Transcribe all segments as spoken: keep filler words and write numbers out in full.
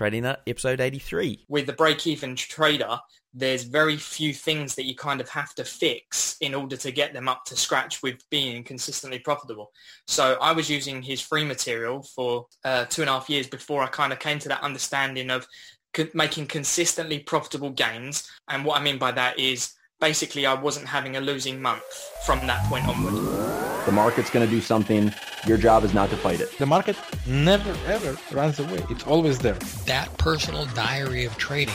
Trading Nut, episode eighty-three. With the break-even trader, there's very few things that you kind of have to fix in order to get them up to scratch with being consistently profitable. So I was using his free material for uh, two and a half years before I kind of came to that understanding of co- making consistently profitable gains. And what I mean by that is basically I wasn't having a losing month from that point onward. The market's going to do something. Your job is not to fight it. The market never, ever runs away. It's always there. That personal diary of trading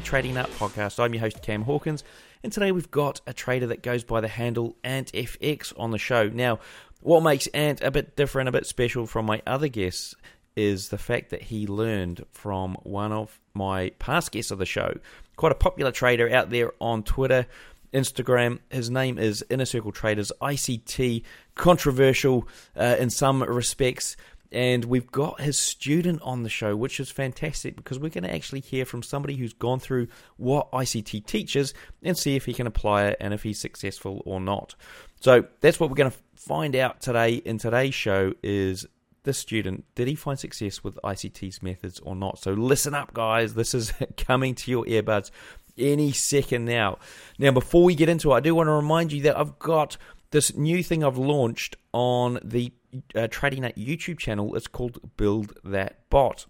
Trading Nut podcast. I'm your host, Cam Hawkins, and today we've got a trader that goes by the handle Ant F X on the show. Now, what makes Ant a bit different, a bit special from my other guests is the fact that he learned from one of my past guests of the show, quite a popular trader out there on Twitter, Instagram. His name is Inner Circle Traders, I C T, controversial uh, in some respects. And we've got his student on the show, which is fantastic because we're going to actually hear from somebody who's gone through what I C T teaches and see if he can apply it and if he's successful or not. So that's what we're going to find out today in today's show is this student, did he find success with I C T's methods or not? So listen up, guys. This is coming to your earbuds any second now. Now, before we get into it, I do want to remind you that I've got this new thing I've launched on the Uh, Trading Nut YouTube channel. It's called Build That Bot.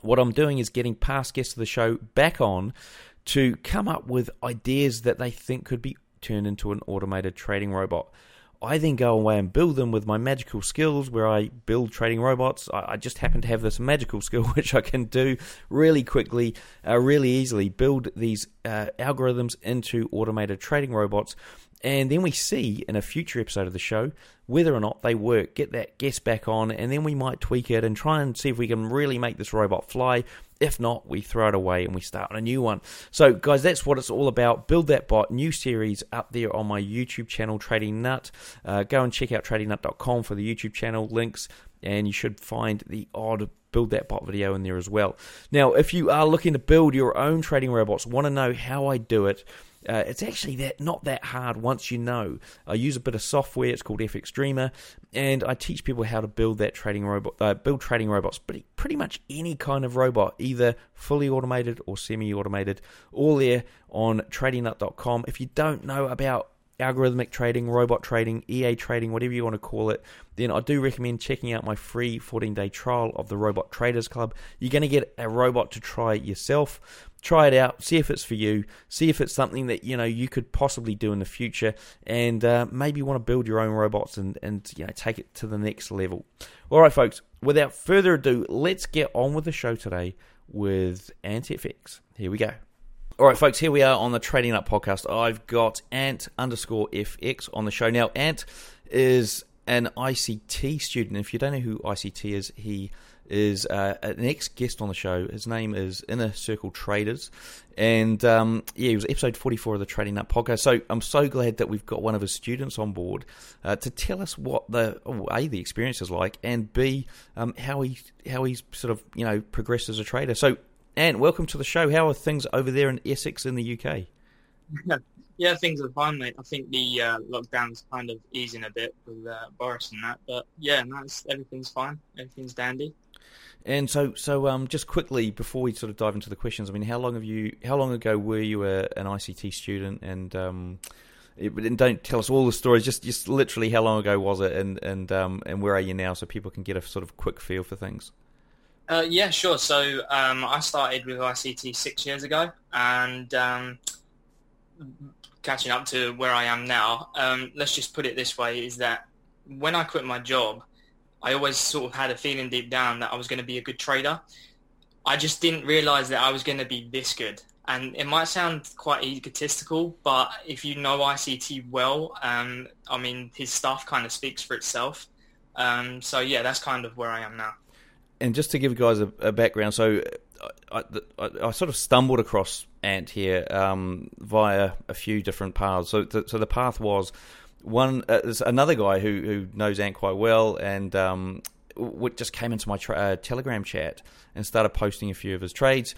What I'm doing is getting past guests of the show back on to come up with ideas that they think could be turned into an automated trading robot. I then go away and build them with my magical skills where I build trading robots. I, I just happen to have this magical skill which I can do really quickly, uh, really easily, build these uh, algorithms into automated trading robots. And then we see in a future episode of the show whether or not they work. Get that guest back on, and then we might tweak it and try and see if we can really make this robot fly. If not, we throw it away and we start a new one. So, guys, that's what it's all about. Build That Bot, new series up there on my YouTube channel, Trading Nut. Uh, go and check out Trading Nut dot com for the YouTube channel links, and you should find the odd Build That Bot video in there as well. Now, if you are looking to build your own trading robots, want to know how I do it, Uh, it's actually that not that hard once you know. I use a bit of software. It's called F X Dreamer, and I teach people how to build that trading robot, uh, build trading robots, but pretty much any kind of robot, either fully automated or semi-automated. All there on Trading Nut dot com. If you don't know about algorithmic trading, robot trading, E A trading, whatever you want to call it, then I do recommend checking out my free fourteen-day trial of the Robot Traders Club. You're going to get a robot to try yourself. Try it out, see if it's for you, see if it's something that you know you could possibly do in the future, and uh, maybe want to build your own robots and, and you know take it to the next level. All right, folks, without further ado, let's get on with the show today with Ant F X. Here we go. All right, folks, here we are on the Trading Up podcast. I've got Ant underscore F X on the show. Now, Ant is an I C T student. If you don't know who I C T is, he is uh, an ex-guest on the show. His name is Inner Circle Traders. And, um, yeah, he was episode forty-four of the Trading Nut podcast. So I'm so glad that we've got one of his students on board uh, to tell us what the, oh, A, the experience is like, and B, um, how he how he's sort of, you know, progressed as a trader. So, Ant, welcome to the show. How are things over there in Essex in the U K? Yeah, yeah things are fine, mate. I think the uh, lockdown's kind of easing a bit with uh, Boris and that. But, yeah, no, it's, everything's fine. Everything's dandy. And so, so um, just quickly before we sort of dive into the questions, I mean, how long have you? How long ago were you a, an I C T student? And um, it, and don't tell us all the stories. Just, just literally, how long ago was it? And and um, and where are you now? So people can get a sort of quick feel for things. Uh, yeah, sure. So um, I started with I C T six years ago, and um, catching up to where I am now. Um, let's just put it this way: is that when I quit my job, I always sort of had a feeling deep down that I was going to be a good trader. I just didn't realise that I was going to be this good. And it might sound quite egotistical, but if you know I C T well, um, I mean, his stuff kind of speaks for itself. Um, so, yeah, that's kind of where I am now. And just to give you guys a, a background, so I, I, I sort of stumbled across Ant here um, via a few different paths. So, th- so the path was one. Uh, there's another guy who, who knows Ant quite well, and um, w- just came into my tra- uh, Telegram chat and started posting a few of his trades.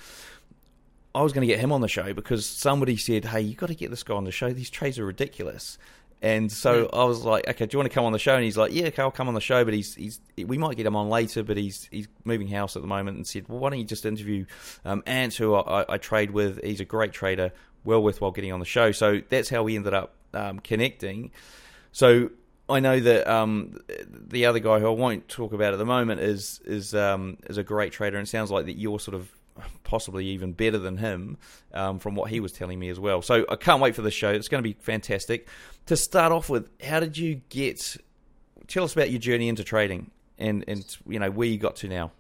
I was going to get him on the show because somebody said, "Hey, you got to get this guy on the show. These trades are ridiculous." And so I was like, "Okay, do you want to come on the show?" And he's like, "Yeah, okay, I'll come on the show, but he's he's we might get him on later, but he's he's moving house at the moment." And said, "Well, why don't you just interview um, Ant, who I, I trade with? He's a great trader, well worthwhile getting on the show." So that's how we ended up um, connecting. So I know that um, the other guy who I won't talk about at the moment is is um, is a great trader, and it sounds like that you're sort of possibly even better than him um, from what he was telling me as well. So I can't wait for this show. It's going to be fantastic. To start off with, how did you get tell us about your journey into trading and, and you know where you got to now.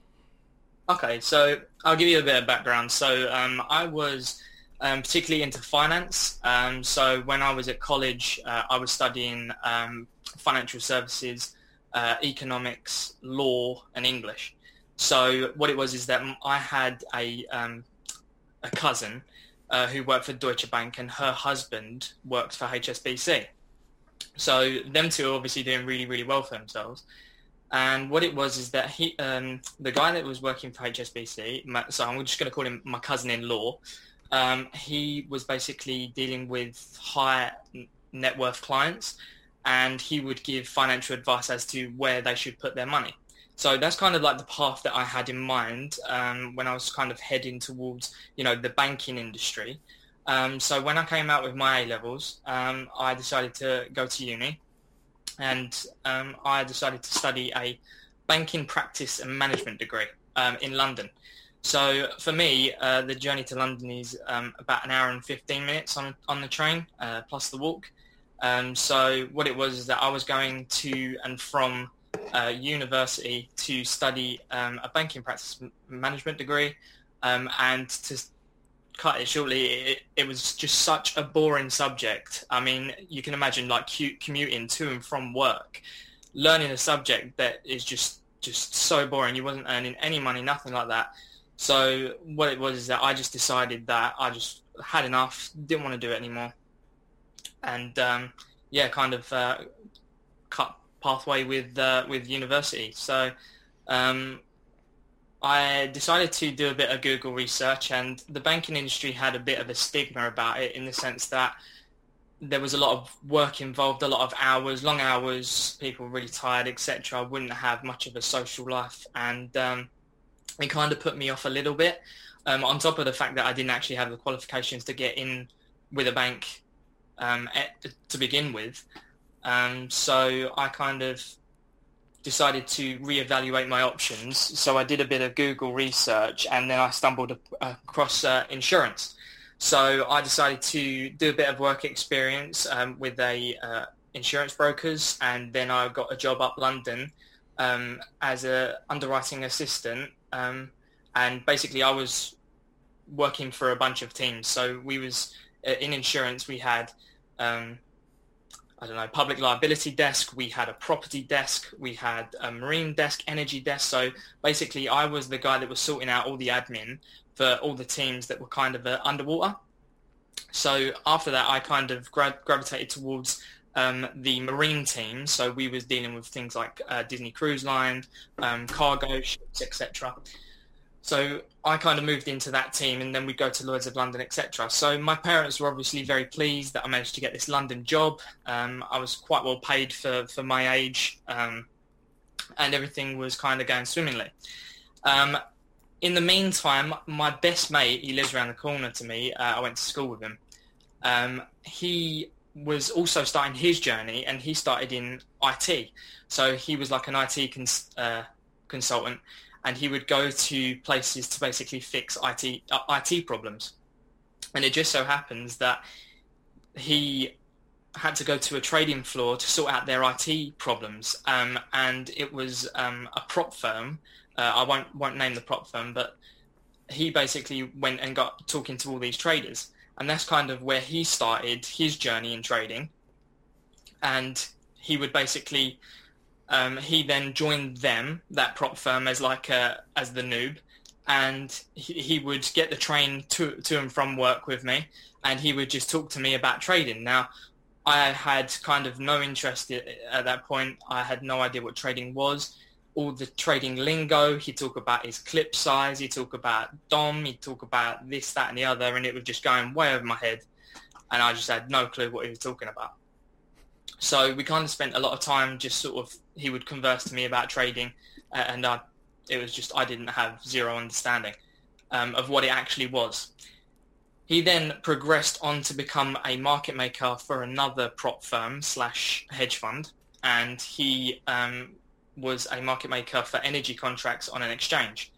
Okay, so I'll give you a bit of background. So um, I was um, particularly into finance. Um, so when I was at college, uh, I was studying um, financial services, uh, economics, law and English. So what it was is that I had a um, a cousin uh, who worked for Deutsche Bank, and her husband worked for H S B C. So them two are obviously doing really, really well for themselves. And what it was is that he, um, the guy that was working for H S B C, so I'm just going to call him my cousin-in-law, um, he was basically dealing with high net worth clients, and he would give financial advice as to where they should put their money. So that's kind of like the path that I had in mind um, when I was kind of heading towards, you know, the banking industry. Um, so when I came out with my A-levels, um, I decided to go to uni, and um, I decided to study a banking practice and management degree um, in London. So for me, uh, the journey to London is um, about an hour and fifteen minutes on, on the train, uh, plus the walk. Um, so what it was is that I was going to and from Uh, university to study um, a banking practice management degree, um, and to cut it shortly, it, it was just such a boring subject. I mean, you can imagine like commuting to and from work, learning a subject that is just just so boring. You wasn't earning any money, nothing like that. So what it was is that I just decided that I just had enough, didn't want to do it anymore, and um, yeah, kind of uh, cut. pathway with uh, with university. So um, I decided to do a bit of Google research, and the banking industry had a bit of a stigma about it in the sense that there was a lot of work involved, a lot of hours, long hours, people really tired, et cetera. I wouldn't have much of a social life, and um, it kind of put me off a little bit, um, on top of the fact that I didn't actually have the qualifications to get in with a bank um, at, to begin with. Um, so I kind of decided to reevaluate my options. So I did a bit of Google research, and then I stumbled across uh, insurance. So I decided to do a bit of work experience um, with a uh, insurance brokers, and then I got a job up London um, as a underwriting assistant. Um, and basically, I was working for a bunch of teams. So we was in insurance. We had. Um, I don't know, public liability desk, we had a property desk, we had a marine desk, energy desk. So basically I was the guy that was sorting out all the admin for all the teams that were kind of uh, underwater. So after that, I kind of gra- gravitated towards um, the marine team. So we was dealing with things like uh, Disney Cruise Line, um, cargo ships, et cetera. So I kind of moved into that team, and then we go to Lloyds of London, et cetera. So my parents were obviously very pleased that I managed to get this London job. Um, I was quite well paid for, for my age, um, and everything was kind of going swimmingly. Um, in the meantime, my best mate, he lives around the corner to me. Uh, I went to school with him. Um, he was also starting his journey, and he started in I T. So he was like an I T cons- uh, consultant. And he would go to places to basically fix I T uh, I T problems. And it just so happens that he had to go to a trading floor to sort out their I T problems. Um, and it was um, a prop firm. Uh, I won't won't name the prop firm, but he basically went and got talking to all these traders. And that's kind of where he started his journey in trading. And he would basically... Um, he then joined them, that prop firm, as like a, as the noob, and he, he would get the train to, to and from work with me, and he would just talk to me about trading. Now, I had kind of no interest at that point. I had no idea what trading was. All the trading lingo, he'd talk about his clip size, he'd talk about D O M, he'd talk about this, that, and the other, and it was just going way over my head, and I just had no clue what he was talking about. So we kind of spent a lot of time just sort of, he would converse to me about trading, and I, it was just, I didn't have zero understanding um, of what it actually was. He then progressed on to become a market maker for another prop firm slash hedge fund, and he um, was a market maker for energy contracts on an exchange.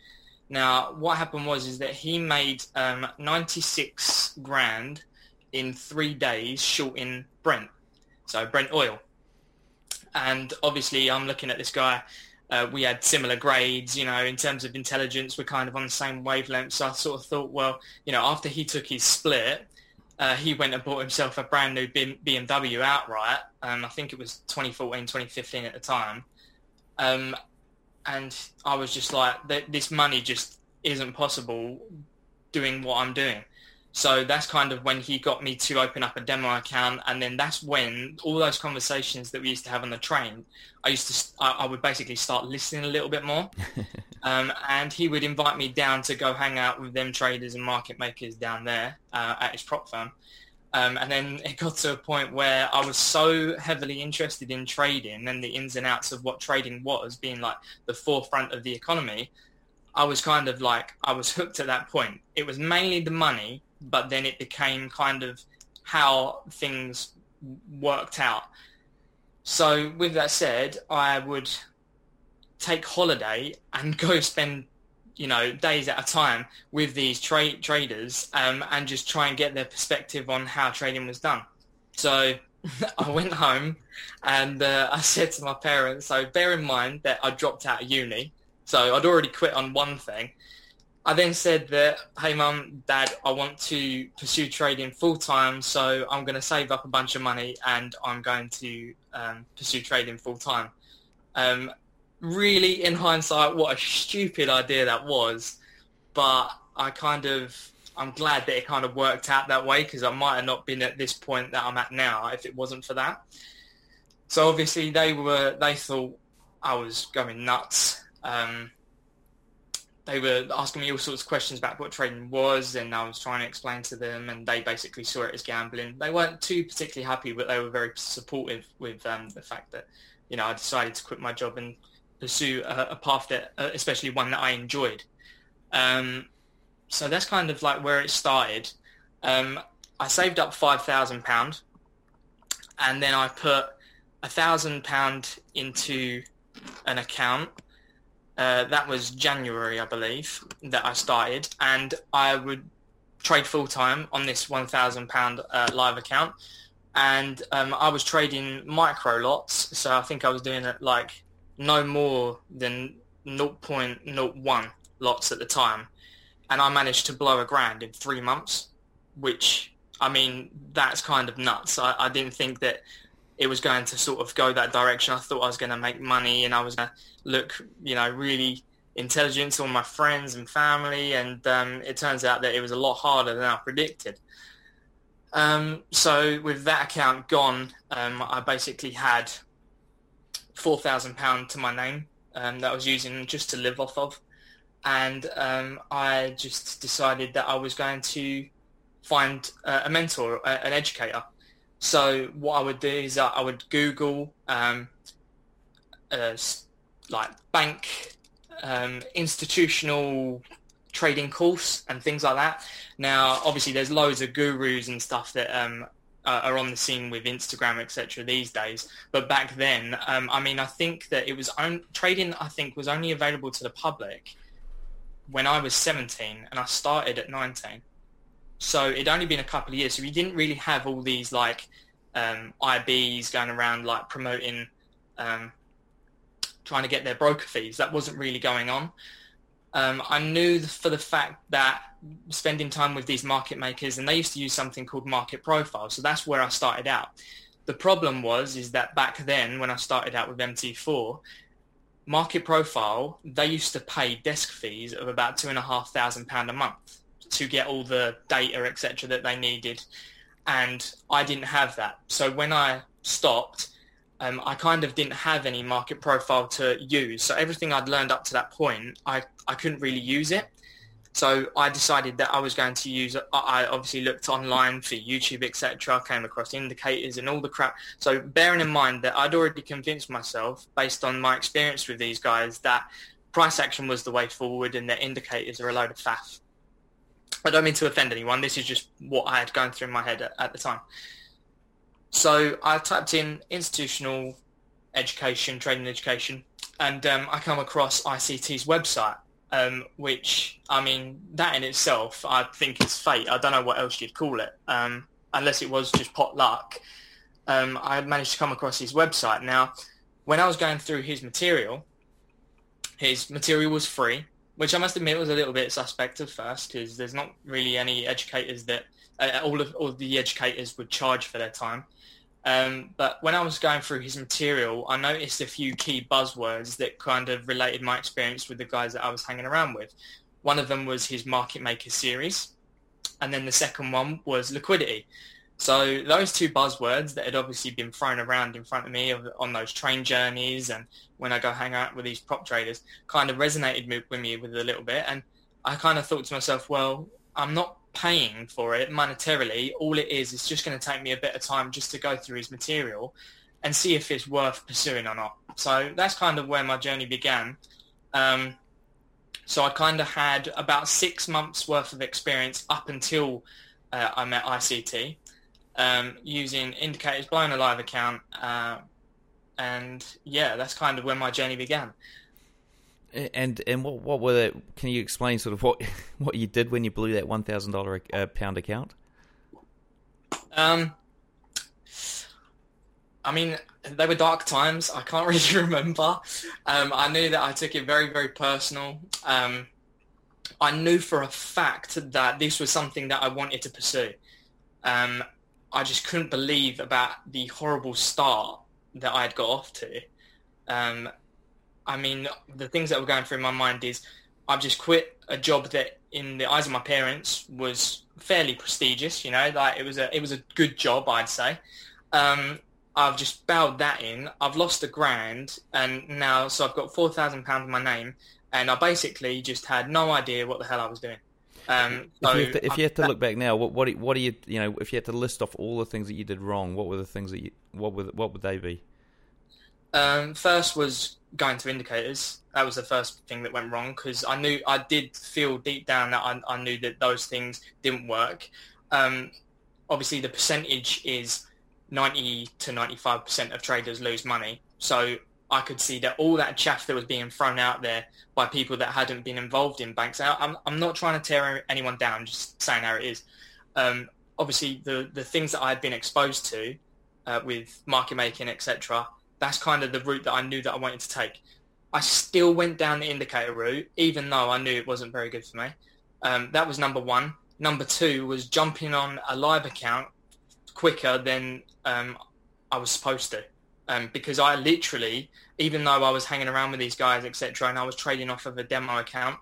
Now, what happened was is that he made um, ninety-six grand in three days shorting Brent, so Brent oil. And obviously, I'm looking at this guy. Uh, we had similar grades, you know, in terms of intelligence, we're kind of on the same wavelength. So I sort of thought, well, you know, after he took his split, uh, he went and bought himself a brand new B M W outright. Um, I think it was twenty fourteen, twenty fifteen at the time. Um, and I was just like, this money just isn't possible doing what I'm doing. So that's kind of when he got me to open up a demo account, and then that's when all those conversations that we used to have on the train, I used to, I, I would basically start listening a little bit more, um, and he would invite me down to go hang out with them traders and market makers down there uh, at his prop firm, um, and then it got to a point where I was so heavily interested in trading and the ins and outs of what trading was, being like the forefront of the economy, I was kind of like, I was hooked at that point. It was mainly the money, but then it became kind of how things worked out. So with that said, I would take holiday and go spend, you know, days at a time with these trade traders um, and just try and get their perspective on how trading was done. So I went home and uh, I said to my parents, so bear in mind that I dropped out of uni, so I'd already quit on one thing. I then said that, hey, Mum, Dad, I want to pursue trading full-time, so I'm going to save up a bunch of money and I'm going to um, pursue trading full-time. Um, really, in hindsight, what a stupid idea that was, but I kind of, I'm glad that it kind of worked out that way, because I might have not been at this point that I'm at now if it wasn't for that. So obviously they were, they thought I was going nuts. Um They were asking me all sorts of questions about what trading was, and I was trying to explain to them, and they basically saw it as gambling. They weren't too particularly happy, but they were very supportive with um, the fact that, you know, I decided to quit my job and pursue a, a path that, uh, especially one that I enjoyed. Um, so that's kind of like where it started. Um, I saved up five thousand pounds, and then I put one thousand pounds into an account. Uh, that was January, I believe, that I started, and I would trade full-time on this one thousand pounds uh, live account, and um, I was trading micro lots, so I think I was doing it like no more than zero point zero one lots at the time, and I managed to blow a grand in three months, which, I mean, that's kind of nuts. I, I didn't think that it was going to sort of go that direction. I thought I was going to make money and I was going to look, you know, really intelligent to all my friends and family. And um, it turns out that it was a lot harder than I predicted. Um, so with that account gone, um, I basically had four thousand pounds to my name um, that I was using just to live off of. And um, I just decided that I was going to find uh, a mentor, uh, an educator. So what I would do is I would Google um, uh, like bank um, institutional trading course and things like that. Now, obviously, there's loads of gurus and stuff that um, are on the scene with Instagram, et cetera these days. But back then, um, I mean, I think that it was on, trading, I think, was only available to the public when I was seventeen and I started at nineteen. So it'd only been a couple of years, so we didn't really have all these like um, I Bs going around like promoting, um, trying to get their broker fees. That wasn't really going on. Um, I knew for the fact that spending time with these market makers, and they used to use something called Market Profile, so that's where I started out. The problem was is that back then when I started out with M T four, Market Profile, they used to pay desk fees of about two and a half thousand pound a month to get all the data, et cetera, that they needed, and I didn't have that. So when I stopped, um, I kind of didn't have any Market Profile to use. So everything I'd learned up to that point, I, I couldn't really use it. So I decided that I was going to use. I obviously looked online for YouTube, et cetera. Came across indicators and all the crap. So bearing in mind that I'd already convinced myself, based on my experience with these guys, that price action was the way forward and that indicators are a load of faff. I don't mean to offend anyone. This is just what I had going through my head at, at the time. So I typed in institutional education, trading education, and um, I come across I C T's website. Um, which, I mean, that in itself, I think is fate. I don't know what else you'd call it, um, unless it was just pot luck. Um, I managed to come across his website. Now, when I was going through his material, his material was free, which I must admit was a little bit suspect at first, because there's not really any educators that uh, all of all the educators would charge for their time. Um, but when I was going through his material, I noticed a few key buzzwords that kind of related my experience with the guys that I was hanging around with. One of them was his Market Maker series, and then the second one was liquidity. So those two buzzwords that had obviously been thrown around in front of me on those train journeys and when I go hang out with these prop traders kind of resonated with me with a little bit, and I kind of thought to myself, well, I'm not paying for it monetarily. All it is is just going to take me a bit of time just to go through his material and see if it's worth pursuing or not. So that's kind of where my journey began. Um, so I kind of had about six months worth of experience up until uh, I met I C T, um, using indicators, blowing a live account, uh, and yeah, that's kind of where my journey began. And and what what were the, can you explain sort of what what you did when you blew that one thousand dollar pound account? Um, I mean, they were dark times. I can't really remember. Um, I knew that I took it very very personal. Um, I knew for a fact that this was something that I wanted to pursue. Um, I just couldn't believe about the horrible start that I had got off to. Um. I mean, the things that were going through my mind is I've just quit a job that, in the eyes of my parents, was fairly prestigious. You know, like it was a it was a good job, I'd say. Um, I've just bowed that in. I've lost a grand, and now so I've got four thousand pounds in my name, and I basically just had no idea what the hell I was doing. Um, so if you have to, if you have to look back now, what what what do you you know? If you had to list off all the things that you did wrong, what were the things that you what were what would they be? Um, first was going to indicators. That was the first thing that went wrong, because I knew I did feel deep down that I, I knew that those things didn't work. Um, obviously, the percentage is ninety to ninety-five percent of traders lose money. So I could see that all that chaff that was being thrown out there by people that hadn't been involved in banks. I, I'm, I'm not trying to tear anyone down, just saying how it is. Um, obviously, the, the things that I had been exposed to uh, with market making, et cetera, that's kind of the route that I knew that I wanted to take. I still went down the indicator route, even though I knew it wasn't very good for me. Um, that was number one. Number two was jumping on a live account quicker than um, I was supposed to, um, because I literally, even though I was hanging around with these guys, et cetera, and I was trading off of a demo account.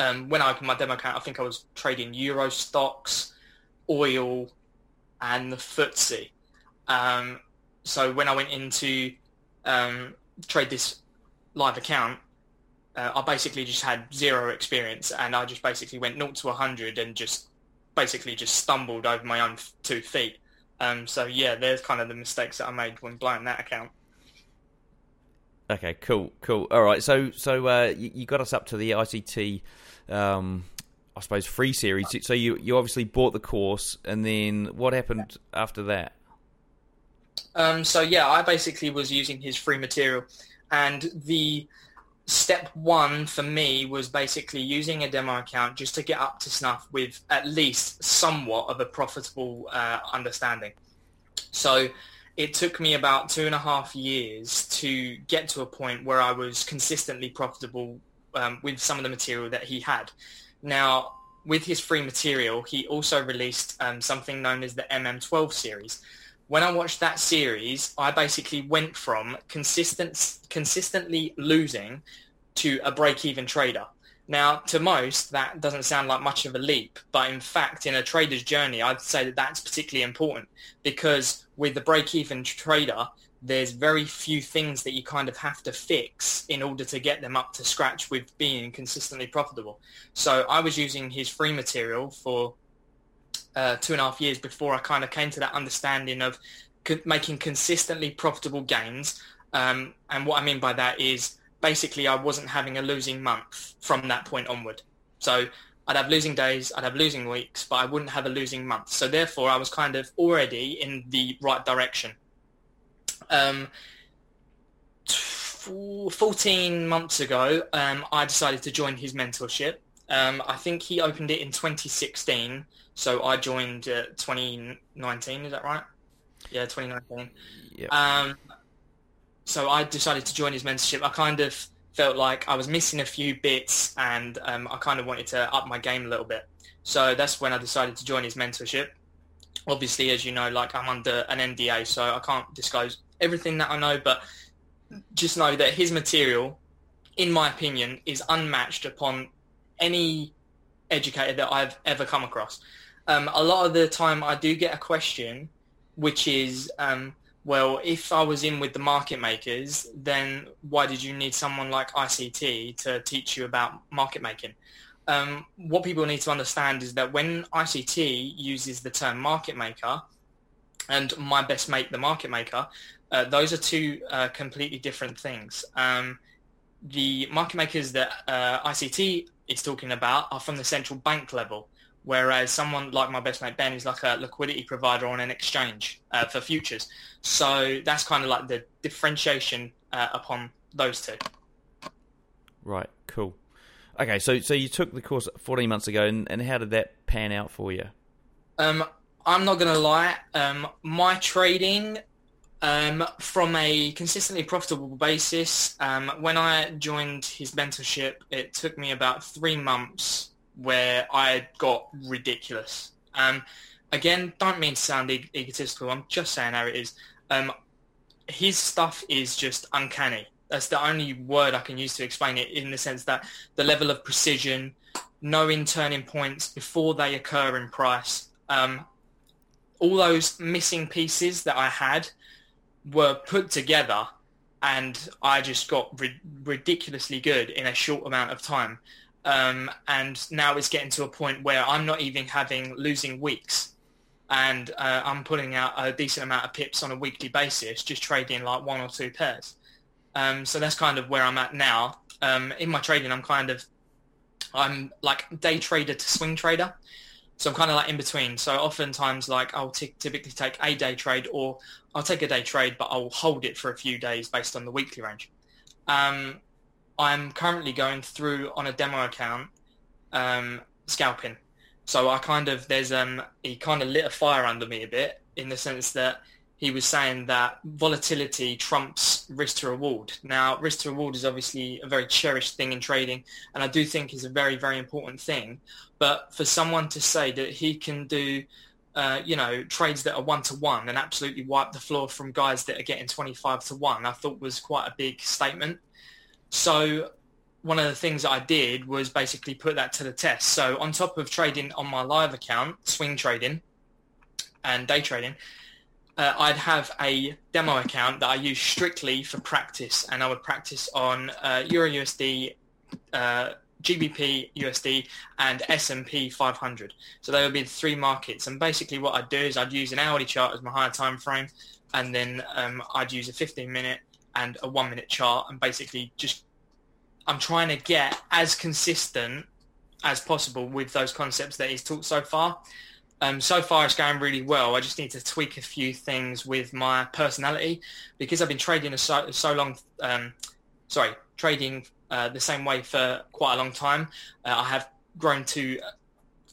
Um, when I opened my demo account, I think I was trading Euro stocks, oil, and the F T S E. Um, So when I went in to um, trade this live account, uh, I basically just had zero experience, and I just basically went zero to one hundred and just basically just stumbled over my own f- two feet. Um, so yeah, there's kind of the mistakes that I made when blowing that account. Okay, cool, cool. All right, so so uh, you, you got us up to the I C T, um, I suppose, free series. So you, you obviously bought the course, and then what happened after that? Um, so, yeah, I basically was using his free material, and the step one for me was basically using a demo account just to get up to snuff with at least somewhat of a profitable uh, understanding. So it took me about two and a half years to get to a point where I was consistently profitable um, with some of the material that he had. Now, with his free material, he also released um, something known as the M M twelve series. when I watched that series, I basically went from consistent, consistently losing to a break-even trader. Now, to most, that doesn't sound like much of a leap, but in fact, in a trader's journey, I'd say that that's particularly important, because with the break-even trader, there's very few things that you kind of have to fix in order to get them up to scratch with being consistently profitable. So I was using his free material for uh, two and a half years before I kind of came to that understanding of co- making consistently profitable gains. Um, and what I mean by that is basically I wasn't having a losing month from that point onward. So I'd have losing days, I'd have losing weeks, but I wouldn't have a losing month. So therefore I was kind of already in the right direction. Um, fourteen months ago, um, I decided to join his mentorship. Um, I think he opened it in twenty sixteen, so I joined uh, twenty nineteen, is that right? Yeah, twenty nineteen. Yep. Um, so I decided to join his mentorship. I kind of felt like I was missing a few bits, and um, I kind of wanted to up my game a little bit. So that's when I decided to join his mentorship. Obviously, as you know, like I'm under an N D A, so I can't disclose everything that I know, but just know that his material, in my opinion, is unmatched upon any educator that I've ever come across. Um, a lot of the time I do get a question, which is, um, well, if I was in with the market makers, then why did you need someone like I C T to teach you about market making? Um, what people need to understand is that when I C T uses the term market maker and my best mate, the market maker, uh, those are two uh, completely different things. Um, the market makers that uh, I C T is talking about are from the central bank level, whereas someone like my best mate Ben is like a liquidity provider on an exchange uh, for futures. So that's kind of like the differentiation uh, upon those two. Right, cool. Okay, so so you took the course fourteen months ago, and, and how did that pan out for you? Um, I'm not going to lie. Um, my trading um, from a consistently profitable basis, um, when I joined his mentorship, it took me about three months where I got ridiculous. Um, again, don't mean to sound e- egotistical. I'm just saying how it is. Um, his stuff is just uncanny. That's the only word I can use to explain it, in the sense that the level of precision, knowing turning points before they occur in price, um, all those missing pieces that I had were put together, and I just got ri- ridiculously good in a short amount of time. Um, and now it's getting to a point where I'm not even having losing weeks. And uh, I'm pulling out a decent amount of pips on a weekly basis, just trading like one or two pairs. Um, so that's kind of where I'm at now. Um, in my trading, I'm kind of, I'm like day trader to swing trader. So I'm kind of like in between. So oftentimes, like I'll t- typically take a day trade, or I'll take a day trade, but I'll hold it for a few days based on the weekly range. Um, I'm currently going through on a demo account, um, scalping. So I kind of, there's, um, he kind of lit a fire under me a bit, in the sense that he was saying that volatility trumps risk to reward. Now, risk to reward is obviously a very cherished thing in trading, and I do think is a very, very important thing. But for someone to say that he can do, uh, you know, trades that are one to one and absolutely wipe the floor from guys that are getting twenty-five to one, I thought was quite a big statement. So one of the things I did was basically put that to the test. So on top of trading on my live account, swing trading and day trading, Uh, I'd have a demo account that I use strictly for practice, and I would practice on uh, EURUSD, uh, G B P U S D, and S and P five hundred. So they would be the three markets. And basically, what I'd do is I'd use an hourly chart as my higher time frame, and then um, I'd use a fifteen minute and a one minute chart. And basically, just I'm trying to get as consistent as possible with those concepts that he's taught so far. Um, so far, it's going really well. I just need to tweak a few things with my personality, because I've been trading so, so long. Um, sorry, trading uh, the same way for quite a long time. Uh, I have grown to.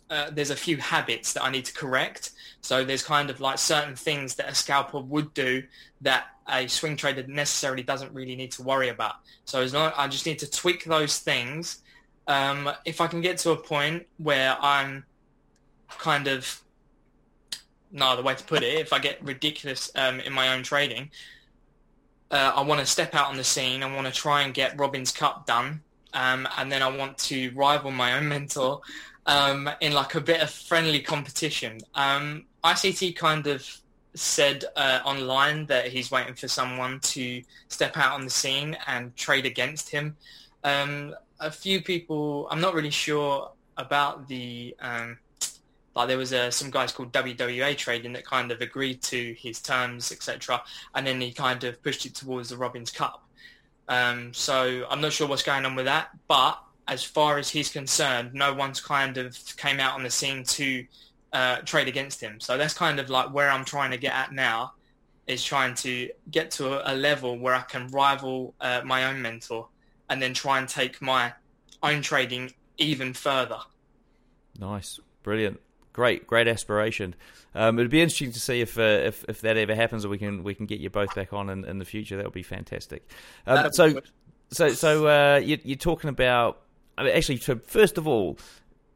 Uh, there's a few habits that I need to correct. So there's kind of like certain things that a scalper would do that a swing trader necessarily doesn't really need to worry about. So as long, I just need to tweak those things. Um, if I can get to a point where I'm kind of no other way to put it, if I get ridiculous um, in my own trading, uh, I want to step out on the scene. I want to try and get Robin's Cup done. Um, and then I want to rival my own mentor um, in like a bit of friendly competition. Um, I C T kind of said uh, online that he's waiting for someone to step out on the scene and trade against him. Um, a few people, I'm not really sure about the, um, like there was uh, some guys called W W A Trading that kind of agreed to his terms, et cetera. And then he kind of pushed it towards the Robin's Cup. Um, so I'm not sure what's going on with that, but as far as he's concerned, no one's kind of came out on the scene to uh, trade against him. So that's kind of like where I'm trying to get at now, is trying to get to a level where I can rival uh, my own mentor and then try and take my own trading even further. Nice. Brilliant. Great, great aspiration. Um, it'd be interesting to see if, uh, if if that ever happens, or we can we can get you both back on in, in the future. That would be fantastic. Um, so, be so, so, so uh, you, you're talking about. I mean, actually, to, first of all,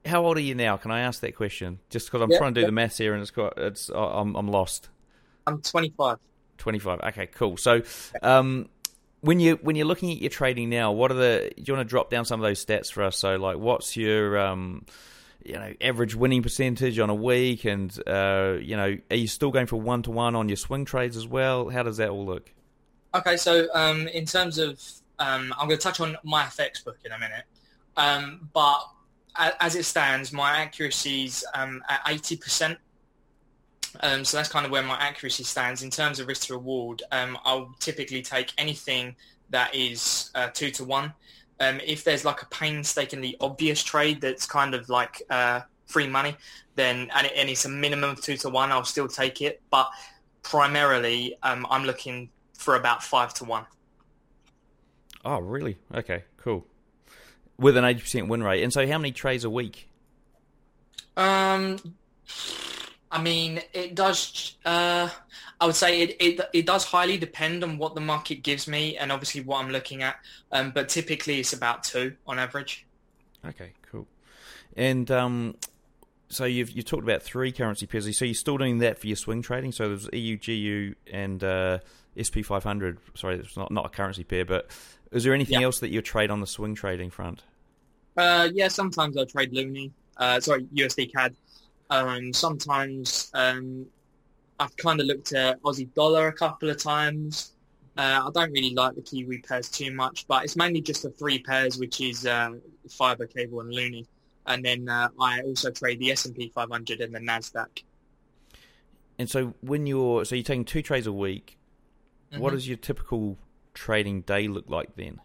how old are you now? Can I ask that question? Just because I'm yeah, trying to do yeah. the maths here, and it's quite, it's I'm I'm lost. I'm twenty-five. twenty-five. Okay, cool. So, um, when you when you're looking at your trading now, what are the? Do you want to drop down some of those stats for us? So, like, what's your um. you know, average winning percentage on a week, and uh, you know, are you still going for one to one on your swing trades as well? How does that all look? Okay, so um, in terms of, um, I'm going to touch on my F X book in a minute, um, but as it stands, my accuracy's um, at eighty percent. Um, so that's kind of where my accuracy stands in terms of risk to reward. Um, I'll typically take anything that is uh, two to one. Um, if there's like a painstakingly obvious trade that's kind of like uh, free money, then and, it, and it's a minimum of two to one, I'll still take it. But primarily, um, I'm looking for about five to one. Oh, really? Okay, cool. With an eighty percent win rate. And so how many trades a week? Um, I mean, it does... Uh, I would say it, it it does highly depend on what the market gives me and obviously what I'm looking at, um, but typically it's about two on average. Okay, cool. And um, so you've you talked about three currency pairs. So you're still doing that for your swing trading. So there's E U, G U, and uh, S and P five hundred. Sorry, it's not not a currency pair, but is there anything yeah. else that you trade on the swing trading front? Uh, yeah, sometimes I trade Loonie. Uh, sorry, U S D C A D. Um, sometimes. Um, I've kind of looked at Aussie dollar a couple of times. Uh, I don't really like the Kiwi pairs too much, but it's mainly just the three pairs, which is uh, fibre, cable, and Loonie. And then uh, I also trade the S and P five hundred and the NASDAQ. And so when you're so you're taking two trades a week, mm-hmm. what does your typical trading day look like then?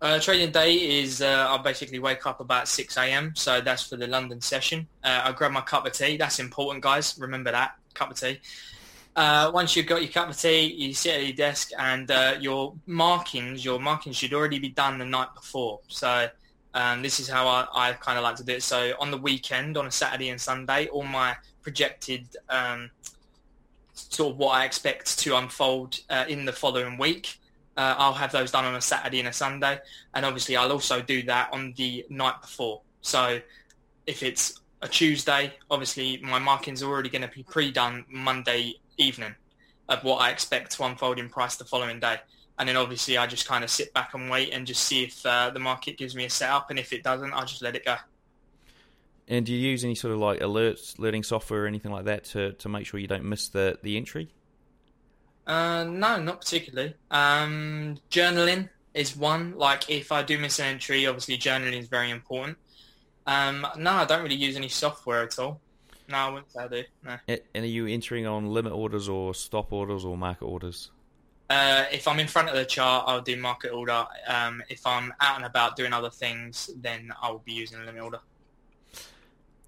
Uh, trading day is uh, I basically wake up about six a.m. So that's for the London session. Uh, I grab my cup of tea. That's important, guys. Remember that. Cup of tea. Uh, once you've got your cup of tea, you sit at your desk, and uh, your markings, your markings should already be done the night before. So um, this is how I, I kind of like to do it. So on the weekend, on a Saturday and Sunday, all my projected um, sort of what I expect to unfold uh, in the following week, uh, I'll have those done on a Saturday and a Sunday, and obviously I'll also do that on the night before. So if it's a Tuesday, obviously my markings are already going to be pre-done Monday evening of what I expect to unfold in price the following day. And then obviously I just kind of sit back and wait and just see if uh, the market gives me a setup, and if it doesn't, I just let it go. And do you use any sort of like alerts, alerting software or anything like that to, to make sure you don't miss the, the entry? Uh, no, not particularly. Um, journaling is one. Like if I do miss an entry, obviously journaling is very important. Um, no, I don't really use any software at all. No, I wouldn't say I do. No. And are you entering on limit orders or stop orders or market orders? Uh, if I'm in front of the chart, I'll do market order. Um, if I'm out and about doing other things, then I'll be using limit order.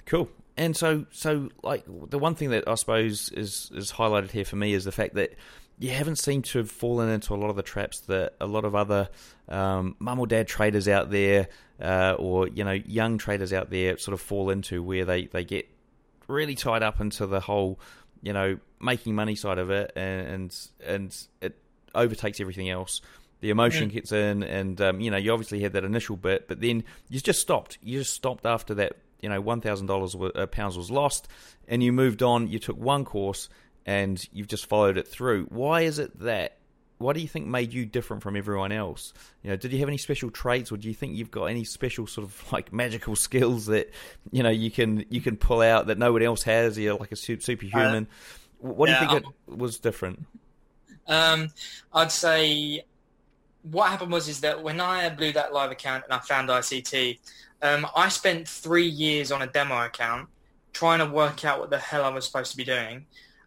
Cool. And so, so like the one thing that I suppose is, is highlighted here for me is the fact that you haven't seemed to have fallen into a lot of the traps that a lot of other um, mum or dad traders out there uh, or, you know, young traders out there sort of fall into, where they, they get really tied up into the whole, you know, making money side of it, and and it overtakes everything else. The emotion gets in, and, um, you know, you obviously had that initial bit, but then you just stopped. You just stopped after that, you know, one thousand dollars pounds was lost, and you moved on, you took one course, and you've just followed it through. Why is it that? What do you think made you different from everyone else? You know, did you have any special traits, or do you think you've got any special sort of like magical skills that, you know, you can you can pull out that no one else has? You're like a superhuman. Uh, what yeah, do you think um, it was different? Um, I'd say what happened was is that when I blew that live account and I found I C T, um, I spent three years on a demo account trying to work out what the hell I was supposed to be doing.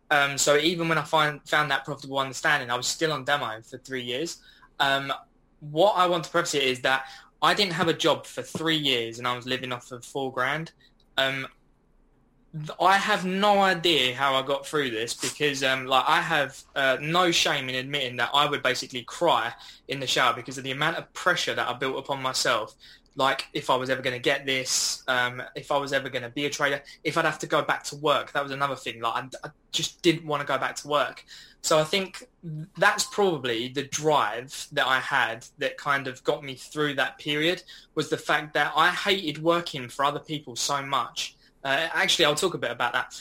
Um, so even when I find, found that profitable understanding, I was still on demo for three years. Um, what I want to preface it is that I didn't have a job for three years and I was living off of four grand. Um, I have no idea how I got through this because um, like I have uh, no shame in admitting that I would basically cry in the shower because of the amount of pressure that I built upon myself. Like if I was ever going to get this, um, if I was ever going to be a trader, if I'd have to go back to work, that was another thing. Like I, I just didn't want to go back to work. So I think that's probably the drive that I had that kind of got me through that period, was the fact that I hated working for other people so much. Uh, actually, I'll talk a bit about that.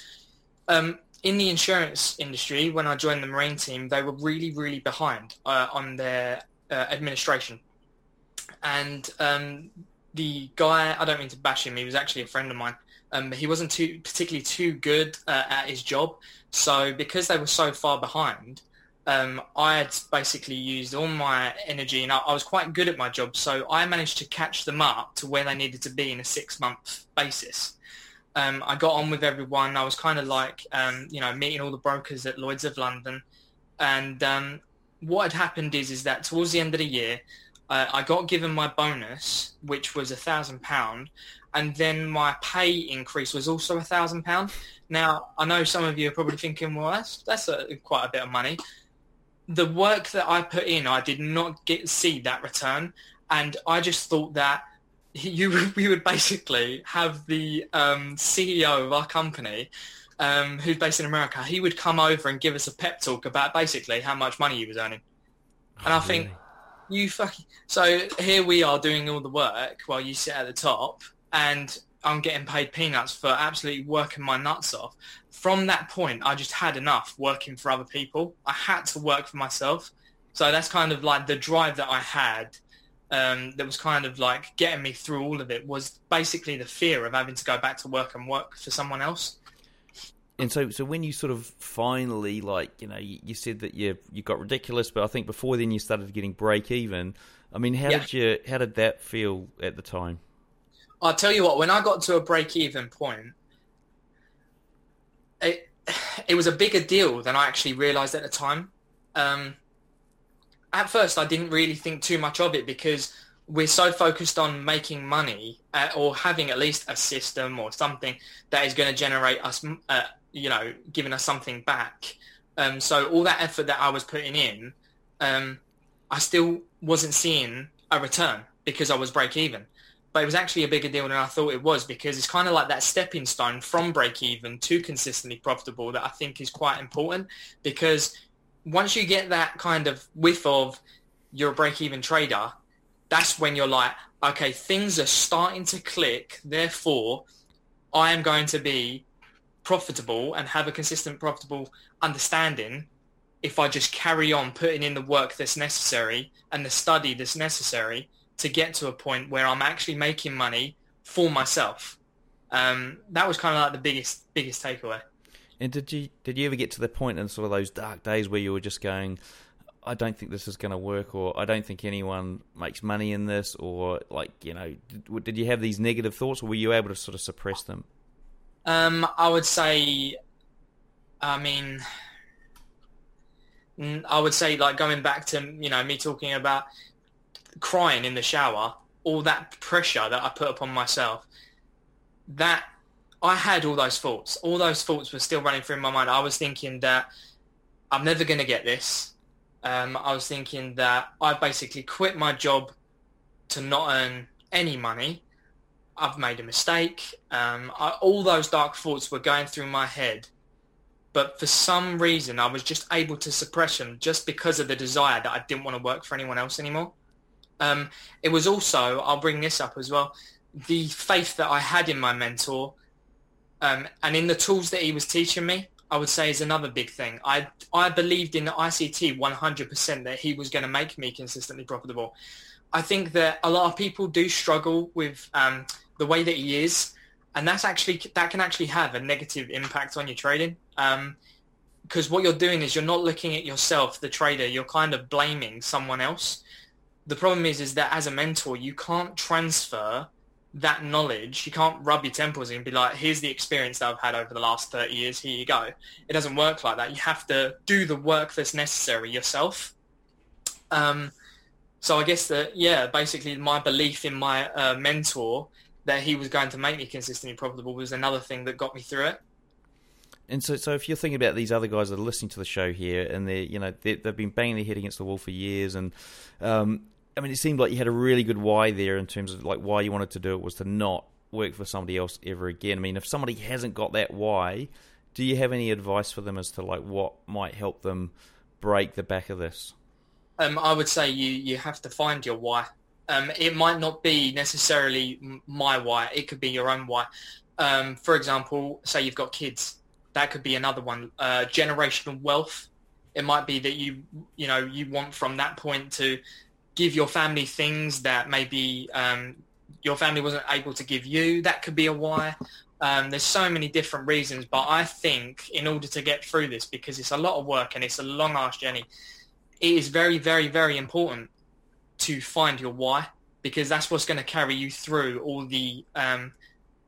Um, in the insurance industry, when I joined the Marine team, they were really, really behind uh, on their uh, administration. And um, the guy, I don't mean to bash him, he was actually a friend of mine. Um, he wasn't too particularly too good uh, at his job. So because they were so far behind, um, I had basically used all my energy, and I, I was quite good at my job. So I managed to catch them up to where they needed to be in a six-month basis. Um, I got on with everyone. I was kind of like, um, you know, meeting all the brokers at Lloyds of London. And um, what had happened is, is that towards the end of the year, Uh, I got given my bonus, which was one thousand pounds, and then my pay increase was also one thousand pounds. Now, I know some of you are probably thinking, well, that's, that's a, quite a bit of money. The work that I put in, I did not get see that return, and I just thought that you we would basically have the um, C E O of our company, um, who's based in America, he would come over and give us a pep talk about basically how much money he was earning. And oh, I think... Really? You fucking so here we are doing all the work while you sit at the top, and I'm getting paid peanuts for absolutely working my nuts off. From that point, I just had enough working for other people. I had to work for myself, so that's kind of like the drive that I had. Um, that was kind of like getting me through all of it was basically the fear of having to go back to work and work for someone else. And so, so when you sort of finally, like, you know, you, you said that you you got ridiculous, but I think before then you started getting break even. I mean, how yeah. did you how did that feel at the time? I'll tell you what. When I got to a break even point, it it was a bigger deal than I actually realised at the time. Um, at first, I didn't really think too much of it because we're so focused on making money uh, or having at least a system or something that is going to generate us. Uh, you know, giving us something back. Um, so all that effort that I was putting in, um, I still wasn't seeing a return because I was break even. But it was actually a bigger deal than I thought it was, because it's kind of like that stepping stone from break even to consistently profitable that I think is quite important, because once you get that kind of whiff of you're a break even trader, that's when you're like, okay, things are starting to click. Therefore, I am going to be profitable and have a consistent profitable understanding if I just carry on putting in the work that's necessary and the study that's necessary to get to a point where I'm actually making money for myself. Um, that was kind of like the biggest biggest takeaway. And did you did you ever get to the point in sort of those dark days where you were just going, I don't think this is going to work, or I don't think anyone makes money in this, or like, you know, did, did you have these negative thoughts, or were you able to sort of suppress them? Um, I would say, I mean, I would say like going back to, you know, me talking about crying in the shower, all that pressure that I put upon myself, that I had all those thoughts. All those thoughts were still running through my mind. I was thinking that I'm never going to get this. Um, I was thinking that I basically quit my job to not earn any money. I've made a mistake. Um, I, all those dark thoughts were going through my head. But for some reason, I was just able to suppress them just because of the desire that I didn't want to work for anyone else anymore. Um, it was also, I'll bring this up as well, the faith that I had in my mentor um, and in the tools that he was teaching me, I would say is another big thing. I I believed in the I C T one hundred percent that he was going to make me consistently profitable. I think that a lot of people do struggle with um, the way that he is, and that's actually that can actually have a negative impact on your trading. Um, because what you're doing is you're not looking at yourself, the trader, you're kind of blaming someone else. The problem is, is that as a mentor, you can't transfer that knowledge. You can't rub your temples in and be like, here's the experience that I've had over the last thirty years, here you go. It doesn't work like that. You have to do the work that's necessary yourself. Um, so I guess that, yeah, basically my belief in my uh, mentor that he was going to make me consistently profitable was another thing that got me through it. And so, so if you're thinking about these other guys that are listening to the show here, and they, you know, they, they've been banging their head against the wall for years, and um, I mean, it seemed like you had a really good why there in terms of like why you wanted to do it was to not work for somebody else ever again. I mean, if somebody hasn't got that why, do you have any advice for them as to like what might help them break the back of this? Um, I would say you you have to find your why. Um, it might not be necessarily my why. It could be your own why. Um, for example, say you've got kids. That could be another one. Uh, generational wealth. It might be that you, you know, you want from that point to give your family things that maybe um, your family wasn't able to give you. That could be a why. Um, there's so many different reasons, but I think in order to get through this, because it's a lot of work and it's a long ass journey, it is very, very, very important to find your why, because that's what's going to carry you through all the um,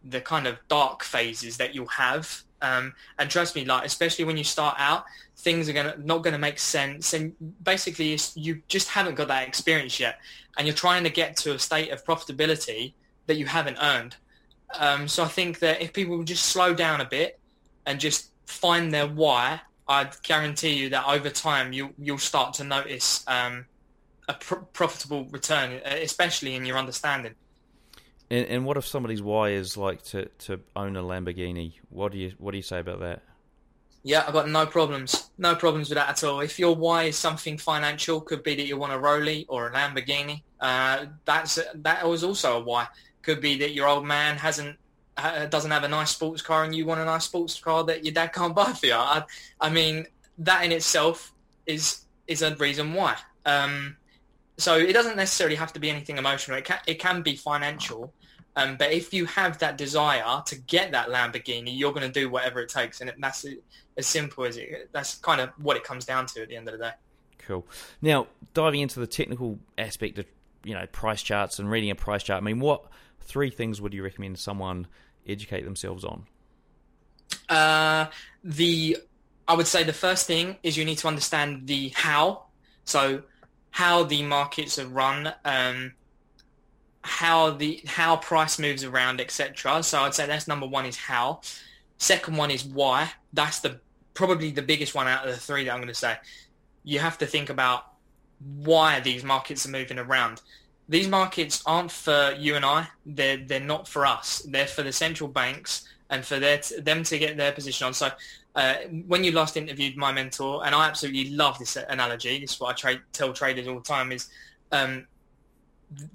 the kind of dark phases that you'll have. Um, and trust me, like especially when you start out, things are gonna not gonna make sense, and basically it's, you just haven't got that experience yet, and you're trying to get to a state of profitability that you haven't earned. Um, so I think that if people would just slow down a bit and just find their why, I guarantee you that over time you you'll start to notice um, a pr- profitable return, especially in your understanding. And, and what if somebody's why is like to, to own a Lamborghini? What do you what do you say about that? Yeah, I've got no problems. No problems with that at all. If your why is something financial, could be that you want a Rollie or a Lamborghini. Uh, that's that was also a why. Could be that your old man hasn't uh, doesn't have a nice sports car, and you want a nice sports car that your dad can't buy for you. I, I mean, that in itself is is a reason why. Um, so it doesn't necessarily have to be anything emotional. It can it can be financial. Um, but if you have that desire to get that Lamborghini, you're going to do whatever it takes. And that's as simple as it. That's kind of what it comes down to at the end of the day. Cool. Now, diving into the technical aspect of, you know, price charts and reading a price chart, I mean, what three things would you recommend someone educate themselves on? Uh, the I would say the first thing is you need to understand the how. So how the markets are run, um how the how price moves around, etc. So I'd say that's number one is how. Second one is why. That's the probably the biggest one out of the three that I'm going to say. You have to think about why these markets are moving around. These markets aren't for you and I. They're they're not for us. They're for the central banks and for their them to get their position on. So uh, when you last interviewed my mentor, and I absolutely love this analogy, this is what I tra- tell traders all the time, is um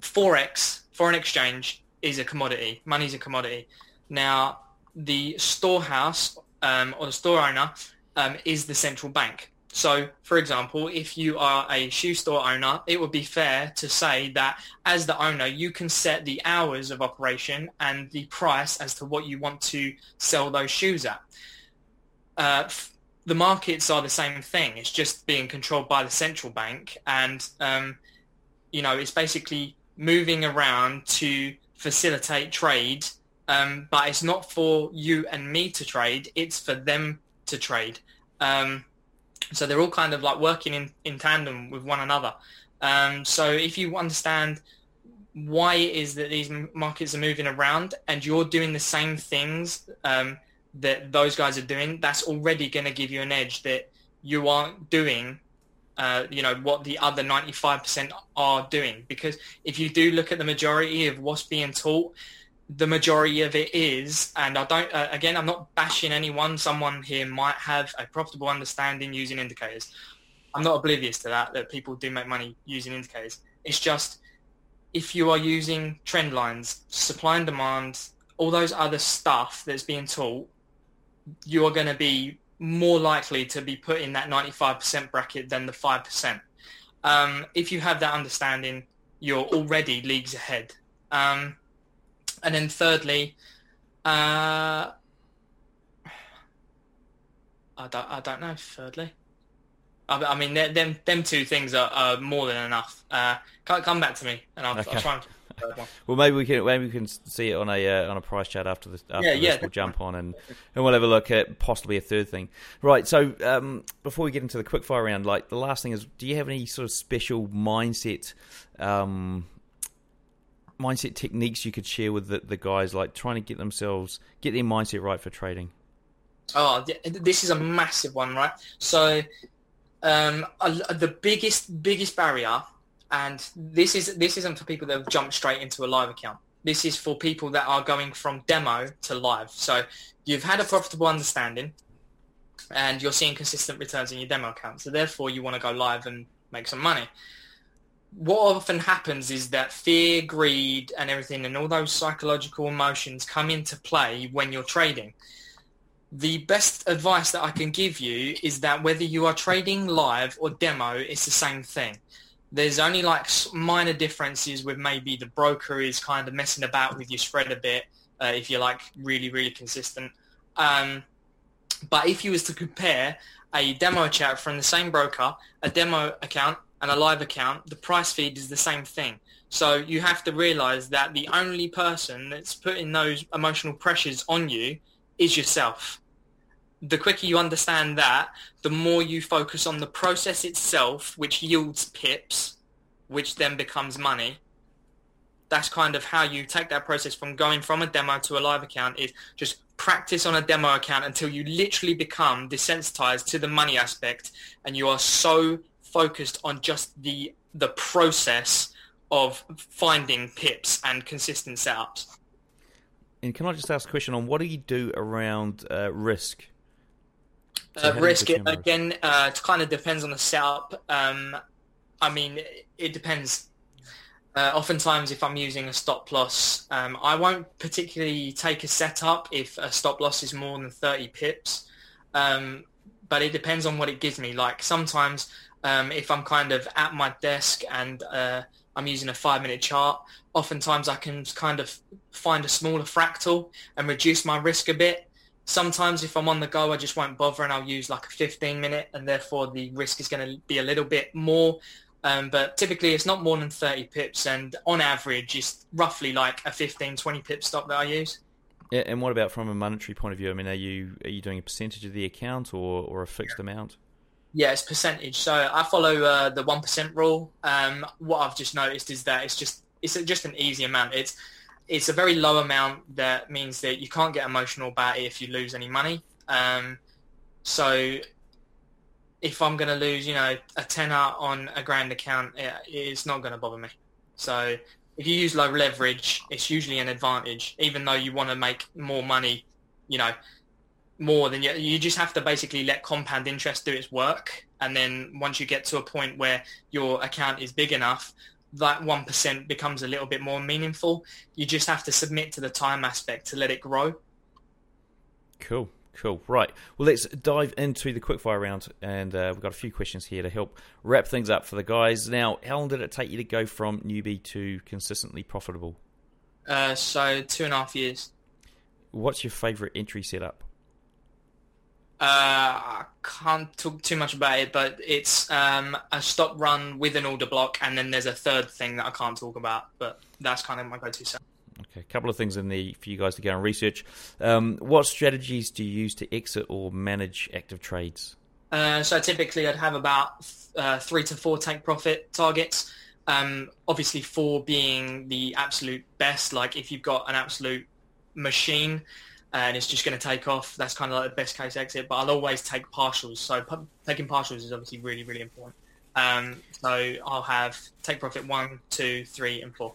Forex, foreign exchange, is a commodity. Money's a commodity. Now, the storehouse um, or the store owner um, is the central bank. So, for example, if you are a shoe store owner, it would be fair to say that as the owner, you can set the hours of operation and the price as to what you want to sell those shoes at. Uh, the markets are the same thing. It's just being controlled by the central bank, and um you know, it's basically moving around to facilitate trade, um, but it's not for you and me to trade. It's for them to trade. Um, so they're all kind of like working in, in tandem with one another. Um, so if you understand why it is that these markets are moving around and you're doing the same things um, that those guys are doing, that's already going to give you an edge that you aren't doing Uh, you know, what the other ninety-five percent are doing. Because if you do look at the majority of what's being taught, the majority of it is, and I don't, uh, again, I'm not bashing anyone. Someone here might have a profitable understanding using indicators. I'm not oblivious to that, that people do make money using indicators. It's just if you are using trend lines, supply and demand, all those other stuff that's being taught, you are going to be more likely to be put in that ninety-five percent bracket than the five percent. Um, if you have that understanding, you're already leagues ahead. Um, and then thirdly, uh, I don't, I don't know, thirdly. I, I mean, them them two things are, are more than enough. Uh, come back to me, and I'll, okay. I'll try and... Well, maybe we can maybe we can see it on a uh, on a price chat after this. After yeah, yeah. This we'll jump on and, and we'll have a look at possibly a third thing. Right. So um, before we get into the quickfire round, like the last thing is, do you have any sort of special mindset um, mindset techniques you could share with the, the guys, like trying to get themselves get their mindset right for trading? Oh, this is a massive one, right? So um, the biggest biggest barrier. And this is this isn't for people that have jumped straight into a live account. This is for people that are going from demo to live. So you've had a profitable understanding, and you're seeing consistent returns in your demo account. So therefore, you want to go live and make some money. What often happens is that fear, greed, and everything, and all those psychological emotions come into play when you're trading. The best advice that I can give you is that whether you are trading live or demo, it's the same thing. There's only like minor differences with maybe the broker is kind of messing about with your spread a bit uh, if you're like really, really consistent. Um, but if you was to compare a demo account from the same broker, a demo account and a live account, the price feed is the same thing. So you have to realize that the only person that's putting those emotional pressures on you is yourself. The quicker you understand that, the more you focus on the process itself, which yields pips, which then becomes money. That's kind of how you take that process from going from a demo to a live account, is just practice on a demo account until you literally become desensitized to the money aspect, and you are so focused on just the the process of finding pips and consistent setups. And can I just ask a question on what do you do around uh, risk? So uh, risk, again, uh, it kind of depends on the setup. Um, I mean, it depends. Uh, oftentimes, if I'm using a stop loss, um, I won't particularly take a setup if a stop loss is more than thirty pips. Um, but it depends on what it gives me. Like sometimes um, if I'm kind of at my desk and uh, I'm using a five-minute chart, oftentimes I can kind of find a smaller fractal and reduce my risk a bit. Sometimes if I'm on the go, I just won't bother and I'll use like a fifteen minute, and therefore the risk is going to be a little bit more. Um, but typically it's not more than thirty pips, and on average it's roughly like a fifteen, twenty pip stop that I use. Yeah, and what about from a monetary point of view? I mean, are you are you doing a percentage of the account or, or a fixed yeah. amount? Yeah, it's percentage. So I follow uh, the one percent rule. Um, what I've just noticed is that it's just it's just an easy amount. It's It's a very low amount that means that you can't get emotional about it if you lose any money. Um, so if I'm going to lose, you know, a tenner on a grand account, it, it's not going to bother me. So if you use low leverage, it's usually an advantage, even though you want to make more money, you know, more than you, you just have to basically let compound interest do its work. And then once you get to a point where your account is big enough, that one percent becomes a little bit more meaningful. You just have to submit to the time aspect to let it grow. Cool, cool. Right. Well, let's dive into the quickfire round, and uh, we've got a few questions here to help wrap things up for the guys. Now, how long did it take you to go from newbie to consistently profitable? Uh, so, two and a half years. What's your favourite entry setup? Uh, I can't talk too much about it, but it's um, a stop run with an order block, and then there's a third thing that I can't talk about, but that's kind of my go-to set. Okay, a couple of things in there for you guys to go and research. Um, what strategies do you use to exit or manage active trades? Uh, so typically I'd have about uh, three to four take profit targets. Um, obviously four being the absolute best, like if you've got an absolute machine and it's just going to take off, that's kind of like the best case exit. But I'll always take partials. So p- taking partials is obviously really, really important. Um, so I'll have take profit one, two, three, and four.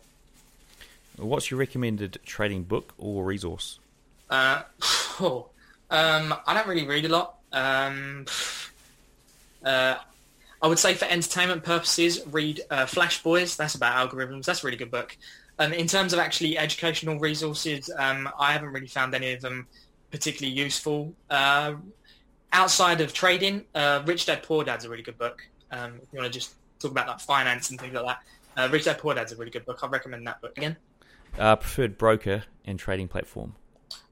What's your recommended trading book or resource? Uh, oh, um, I don't really read a lot. Um, uh, I would say for entertainment purposes, read uh, Flash Boys. That's about algorithms. That's a really good book. Um, in terms of actually educational resources, um, I haven't really found any of them particularly useful. Uh, outside of trading, uh, Rich Dad Poor Dad's a really good book. Um, if you want to just talk about like finance and things like that, uh, Rich Dad Poor Dad's a really good book. I recommend that book again. Uh, preferred broker and trading platform.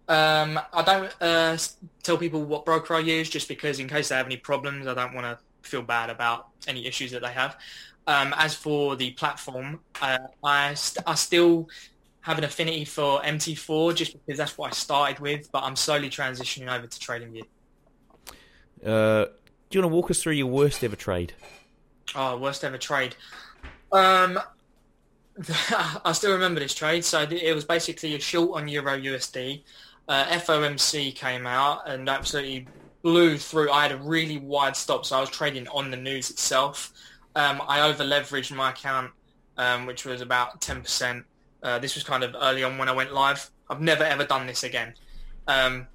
Um, I don't uh, tell people what broker I use just because in case they have any problems, I don't want to feel bad about any issues that they have. Um, as for the platform, uh, I, st- I still have an affinity for M T four just because that's what I started with, but I'm slowly transitioning over to TradingView. Uh, do you want to walk us through your worst ever trade? Oh, worst ever trade. Um, I still remember this trade. So it was basically a short on EURUSD. Uh, F O M C came out and absolutely blew through. I had a really wide stop, so I was trading on the news itself. Um, I over-leveraged my account, um, which was about ten percent. Uh, this was kind of early on when I went live. I've never, ever done this again. Um,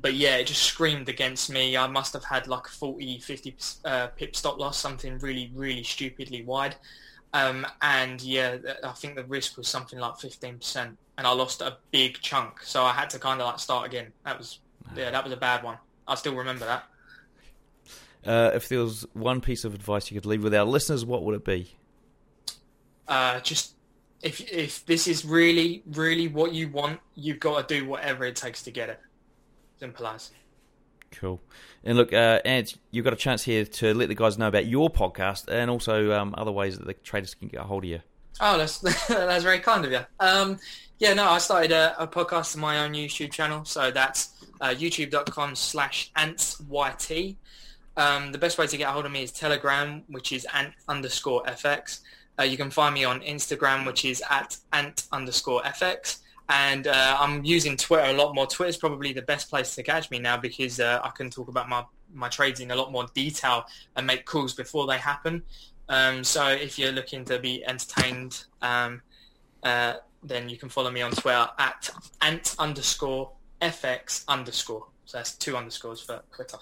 but, yeah, it just screamed against me. I must have had like a forty, fifty uh, pip stop loss, something really, really stupidly wide. Um, and, yeah, I think the risk was something like fifteen percent, and I lost a big chunk. So I had to kind of like start again. That was, yeah, that was a bad one. I still remember that. Uh, if there was one piece of advice you could leave with our listeners, what would it be? Uh, just if if this is really, really what you want, you've got to do whatever it takes to get it. Simple as. Cool. And look, uh, Ant, you've got a chance here to let the guys know about your podcast and also um, other ways that the traders can get a hold of you. Oh, that's that's very kind of you. Um, yeah, no, I started a, a podcast on my own YouTube channel, so that's uh, youtube.com slash antsYT. Um, the best way to get a hold of me is Telegram, which is ant underscore fx. Uh, you can find me on Instagram, which is at ant underscore fx. And uh, I'm using Twitter a lot more. Twitter's probably the best place to catch me now because uh, I can talk about my, my trades in a lot more detail and make calls before they happen. Um, so if you're looking to be entertained, um, uh, then you can follow me on Twitter at ant underscore fx underscore. So that's two underscores for Twitter.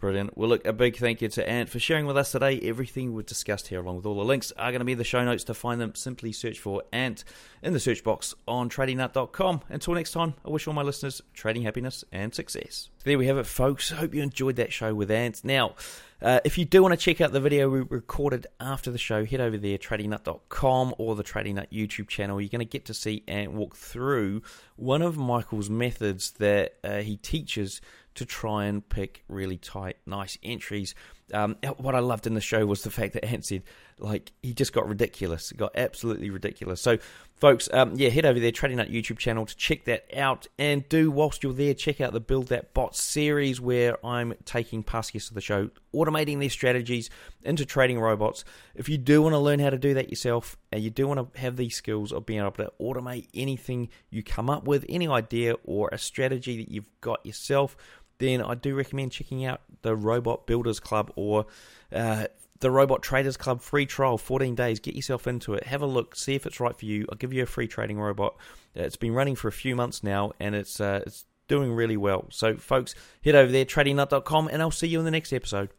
Brilliant. Well, look, a big thank you to Ant for sharing with us today. Everything we've discussed here, along with all the links, are going to be in the show notes. To find them, simply search for Ant in the search box on trading nut dot com. Until next time, I wish all my listeners trading happiness and success. There we have it, folks. I hope you enjoyed that show with Ant. Now, uh, if you do want to check out the video we recorded after the show, head over there, trading nut dot com or the Trading Nut YouTube channel. You're going to get to see Ant walk through one of Michael's methods that uh, he teaches to try and pick really tight, nice entries. Um, what I loved in the show was the fact that Ant said, like, he just got ridiculous. It got absolutely ridiculous. So, folks, um, yeah, head over there, Trading Nut YouTube channel to check that out. And do, whilst you're there, check out the Build That Bot series where I'm taking past guests of the show, automating their strategies into trading robots. If you do want to learn how to do that yourself and you do want to have these skills of being able to automate anything you come up with, any idea or a strategy that you've got yourself, then I do recommend checking out the Robot Builders Club or uh, the Robot Traders Club free trial, fourteen days. Get yourself into it. Have a look. See if it's right for you. I'll give you a free trading robot. It's been running for a few months now, and it's uh, it's doing really well. So, folks, head over there, trading nut dot com, and I'll see you in the next episode.